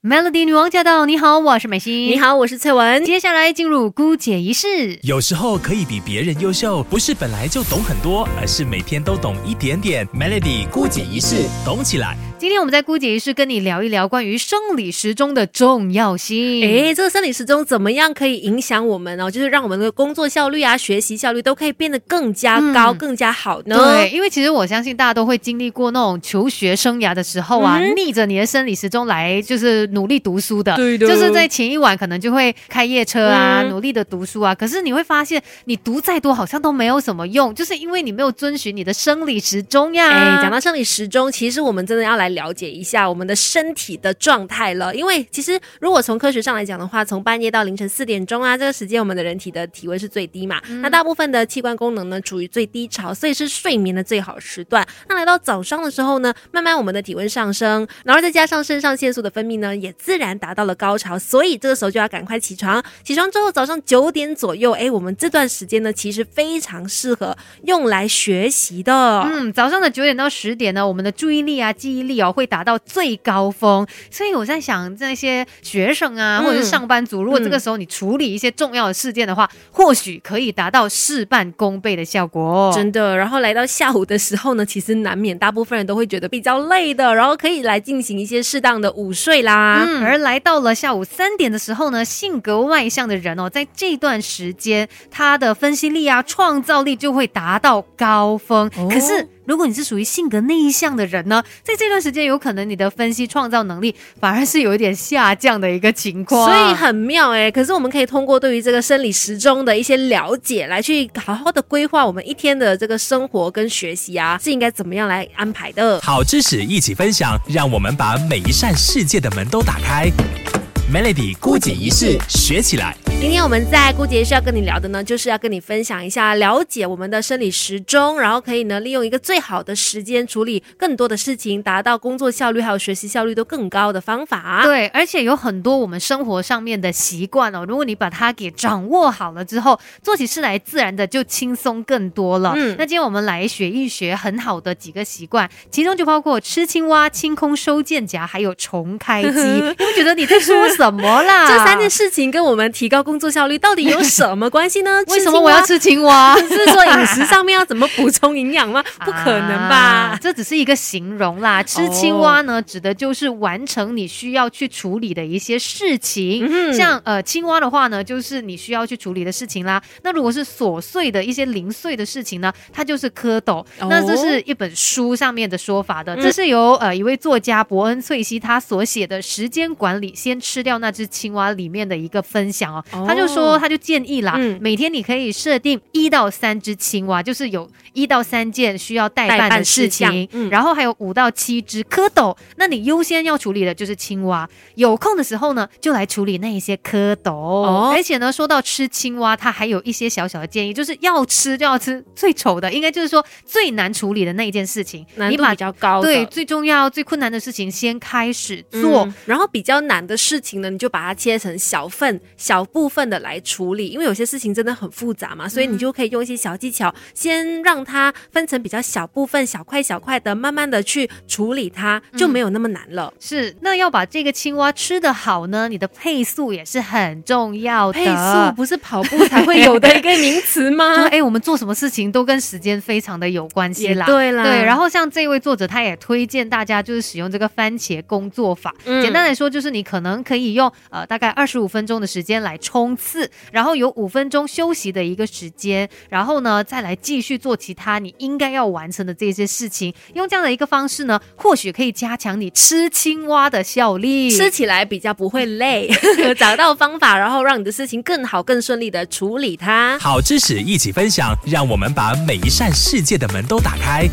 Melody 女王驾到！你好，我是美心。你好，我是翠文。接下来进入姑姐仪式。有时候可以比别人优秀，不是本来就懂很多，而是每天都懂一点点。Melody 姑姐仪式，懂起来。今天我们在姑姐仪式跟你聊一聊关于生理时钟的重要性。诶，这个生理时钟怎么样可以影响我们哦？就是让我们的工作效率啊、学习效率都可以变得更加高、更加好呢？对，因为其实我相信大家都会经历过那种求学生涯的时候啊，逆着你的生理时钟来，就是努力读书的，对的，就是在前一晚可能就会开夜车啊、努力的读书啊，可是你会发现你读再多好像都没有什么用，就是因为你没有遵循你的生理时钟呀。哎，讲到生理时钟，其实我们真的要来了解一下我们的身体的状态了，因为其实如果从科学上来讲的话，从半夜到凌晨4点钟啊，这个时间我们的人体的体温是最低嘛、那大部分的器官功能呢处于最低潮，所以是睡眠的最好时段。那来到早上的时候呢，慢慢我们的体温上升，然后再加上肾上腺素的分泌呢也自然达到了高潮，所以这个时候就要赶快起床。起床之后早上9点左右，我们这段时间呢其实非常适合用来学习的。早上的9点到10点呢，我们的注意力啊、记忆力哦会达到最高峰，所以我在想那些学生啊、或者是上班族，如果这个时候你处理一些重要的事件的话，或许可以达到事半功倍的效果。真的。然后来到下午的时候呢，其实难免大部分人都会觉得比较累的，然后可以来进行一些适当的午睡啦。而来到了下午3点的时候呢，性格外向的人在这段时间他的分析力啊、创造力就会达到高峰、可是如果你是属于性格内向的人呢，在这段时间有可能你的分析创造能力反而是有一点下降的一个情况，所以很妙可是我们可以通过对于这个生理时钟的一些了解，来去好好的规划我们一天的这个生活跟学习啊，是应该怎么样来安排的。好知识一起分享，让我们把每一扇世界的门都打开。Melody 姑姐仪式，学起来。今天我们在姑姐仪式要跟你聊的呢，就是要跟你分享一下了解我们的生理时钟，然后可以呢利用一个最好的时间处理更多的事情，达到工作效率还有学习效率都更高的方法。对，而且有很多我们生活上面的习惯如果你把它给掌握好了之后，做起事来自然的就轻松更多了。那今天我们来学一学很好的几个习惯，其中就包括吃青蛙、清空收件夹还有重开机。你不觉得你在说什么啦？这3件事情跟我们提高工作效率到底有什么关系呢？为什么我要吃青蛙？是说饮食上面要怎么补充营养吗？不可能吧、这只是一个形容啦。吃青蛙呢指的就是完成你需要去处理的一些事情、像青蛙的话呢就是你需要去处理的事情啦。那如果是琐碎的一些零碎的事情呢，它就是蝌蚪、那这是一本书上面的说法的、这是由一位作家伯恩·翠西他所写的《时间管理先吃掉那只青蛙》里面的一个分享他就说，他就建议啦、每天你可以设定1到3只青蛙，就是有1到3件需要代办的事情、然后还有5到7只蝌蚪，那你优先要处理的就是青蛙，有空的时候呢就来处理那一些蝌蚪、而且呢说到吃青蛙，他还有一些小小的建议，就是要吃就要吃最丑的，应该就是说最难处理的那一件事情，难度比较高的，对，最重要最困难的事情先开始做、然后比较难的事情呢你就把它切成小部分的来处理，因为有些事情真的很复杂嘛，所以你就可以用一些小技巧、先让它分成比较小部分，小块的慢慢的去处理它、就没有那么难了。是，那要把这个青蛙吃得好呢，你的配速也是很重要的。配速不是跑步才会有的一个名词吗？我们做什么事情都跟时间非常的有关系啦。对啦，对。然后像这位作者他也推荐大家就是使用这个番茄工作法、简单来说就是你可能可以用大概25分钟的时间来冲刺，然后有5分钟休息的一个时间，然后呢再来继续做其他你应该要完成的这些事情，用这样的一个方式呢或许可以加强你吃青蛙的效力，吃起来比较不会累找到方法，然后让你的事情更好更顺利的处理它。好知识一起分享，让我们把每一扇世界的门都打开。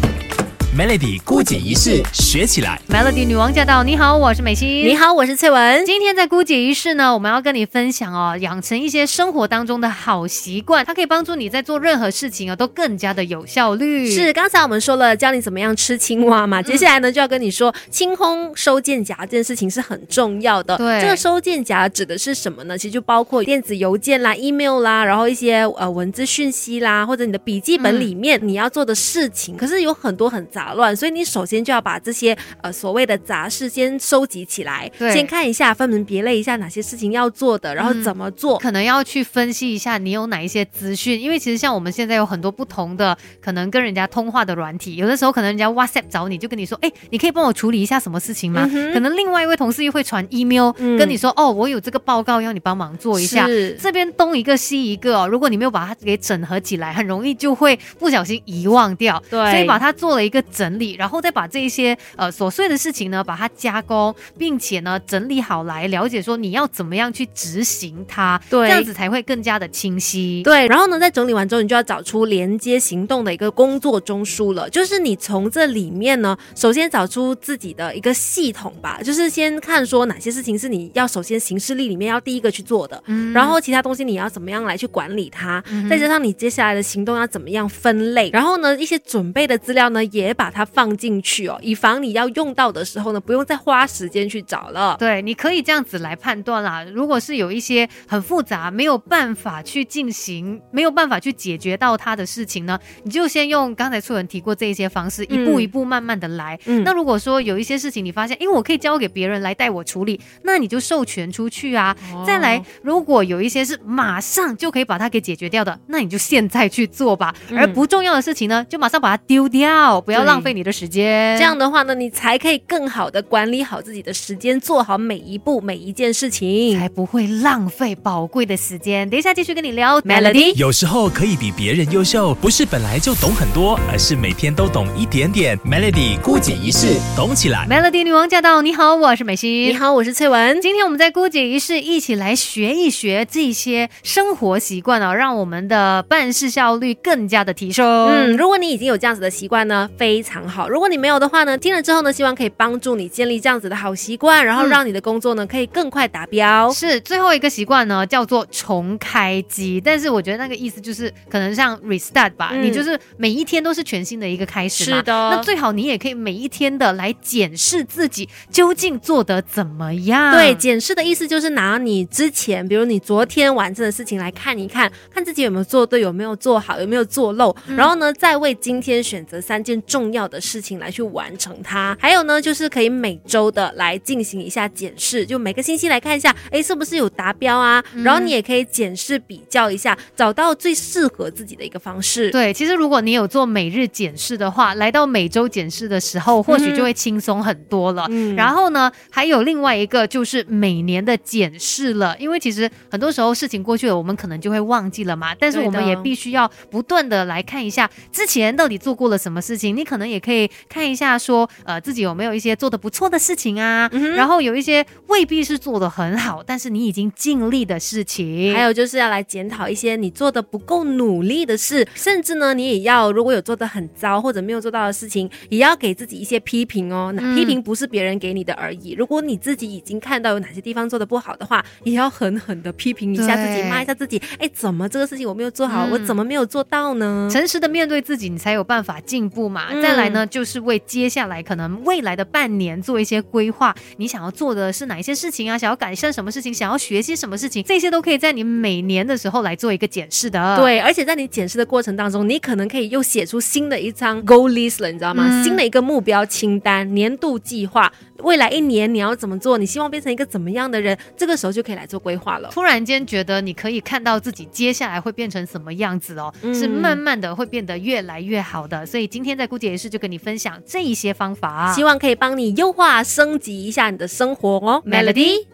Melody 姑姐仪式，学起来。 Melody 女王驾到！你好，我是美心。你好，我是翠文。今天在姑姐仪式呢，我们要跟你分享养成一些生活当中的好习惯，它可以帮助你在做任何事情都更加的有效率。是，刚才我们说了教你怎么样吃青蛙嘛，接下来呢就要跟你说清空收件夹这件事情是很重要的。对，这个收件夹指的是什么呢？其实就包括电子邮件啦、 email 啦，然后一些文字讯息啦，或者你的笔记本里面你要做的事情。可是有很多很杂杂乱，所以你首先就要把这些所谓的杂事先收集起来，先看一下，分门别类一下哪些事情要做的，然后怎么做，可能要去分析一下你有哪一些资讯，因为其实像我们现在有很多不同的可能跟人家通话的软体，有的时候可能人家 WhatsApp 找你就跟你说，哎，你可以帮我处理一下什么事情吗？可能另外一位同事又会传 email 跟你说，哦，我有这个报告要你帮忙做一下，这边东一个西一个，如果你没有把它给整合起来，很容易就会不小心遗忘掉，对，所以把它做了一个整理，然后再把这一些琐碎的事情呢把它加工，并且呢整理好来，了解说你要怎么样去执行它，对，这样子才会更加的清晰。对，然后呢在整理完之后，你就要找出连接行动的一个工作中枢了，就是你从这里面呢首先找出自己的一个系统吧，就是先看说哪些事情是你要首先行事历里面要第一个去做的，然后其他东西你要怎么样来去管理它，再加上你接下来的行动要怎么样分类，然后呢一些准备的资料呢也把它放进去哦，以防你要用到的时候呢不用再花时间去找了。对，你可以这样子来判断啦，如果是有一些很复杂没有办法去进行，没有办法去解决到它的事情呢，你就先用刚才素人提过这一些方式，一步一步慢慢的来。那如果说有一些事情你发现，因为我可以交给别人来带我处理，那你就授权出去啊。再来，如果有一些是马上就可以把它给解决掉的，那你就现在去做吧。而不重要的事情呢，就马上把它丢掉，不要浪费你的时间。这样的话呢，你才可以更好的管理好自己的时间，做好每一步每一件事情，才不会浪费宝贵的时间。等一下继续跟你聊 Melody。 有时候可以比别人优秀，不是本来就懂很多，而是每天都懂一点点。 Melody 姑姐一世，懂起来。 Melody 女王驾到，你好，我是美心。你好，我是翠文。今天我们在姑姐一世一起来学一学这些生活习惯哦，让我们的办事效率更加的提升。如果你已经有这样子的习惯呢，非常好。如果你没有的话呢，听了之后呢，希望可以帮助你建立这样子的好习惯，然后让你的工作呢可以更快达标。是，最后一个习惯呢叫做重开机，但是我觉得那个意思就是可能像 restart 吧，你就是每一天都是全新的一个开始嘛。是的。那最好你也可以每一天的来检视自己究竟做得怎么样。对，检视的意思就是拿你之前，比如你昨天完成的事情来看一看，看自己有没有做对，有没有做好，有没有做漏，然后呢再为今天选择3件重要的事情来去完成它。还有呢就是可以每周的来进行一下检视，就每个星期来看一下，诶，是不是有达标啊，然后你也可以检视比较一下，找到最适合自己的一个方式。对，其实如果你有做每日检视的话，来到每周检视的时候或许就会轻松很多了。然后呢还有另外一个就是每年的检视了，因为其实很多时候事情过去了我们可能就会忘记了嘛，但是我们也必须要不断的来看一下之前到底做过了什么事情。你可能也可以看一下说自己有没有一些做得不错的事情啊，然后有一些未必是做得很好但是你已经尽力的事情，还有就是要来检讨一些你做得不够努力的事，甚至呢你也要，如果有做得很糟或者没有做到的事情，也要给自己一些批评哦。那批评不是别人给你的而已，如果你自己已经看到有哪些地方做得不好的话，也要狠狠的批评一下自己，骂一下自己，哎，怎么这个事情我没有做好，我怎么没有做到呢？诚实的面对自己，你才有办法进步嘛。再来呢就是为接下来可能未来的半年做一些规划，你想要做的是哪一些事情啊，想要改善什么事情，想要学习什么事情，这些都可以在你每年的时候来做一个检视的。对，而且在你检视的过程当中，你可能可以又写出新的一张 goal list 了，你知道吗？新的一个目标清单，年度计划，未来1年你要怎么做，你希望变成一个怎么样的人，这个时候就可以来做规划了。突然间觉得你可以看到自己接下来会变成什么样子哦，是慢慢的会变得越来越好的。所以今天在姑姐也是就跟你分享这一些方法，希望可以帮你优化升级一下你的生活哦。Melody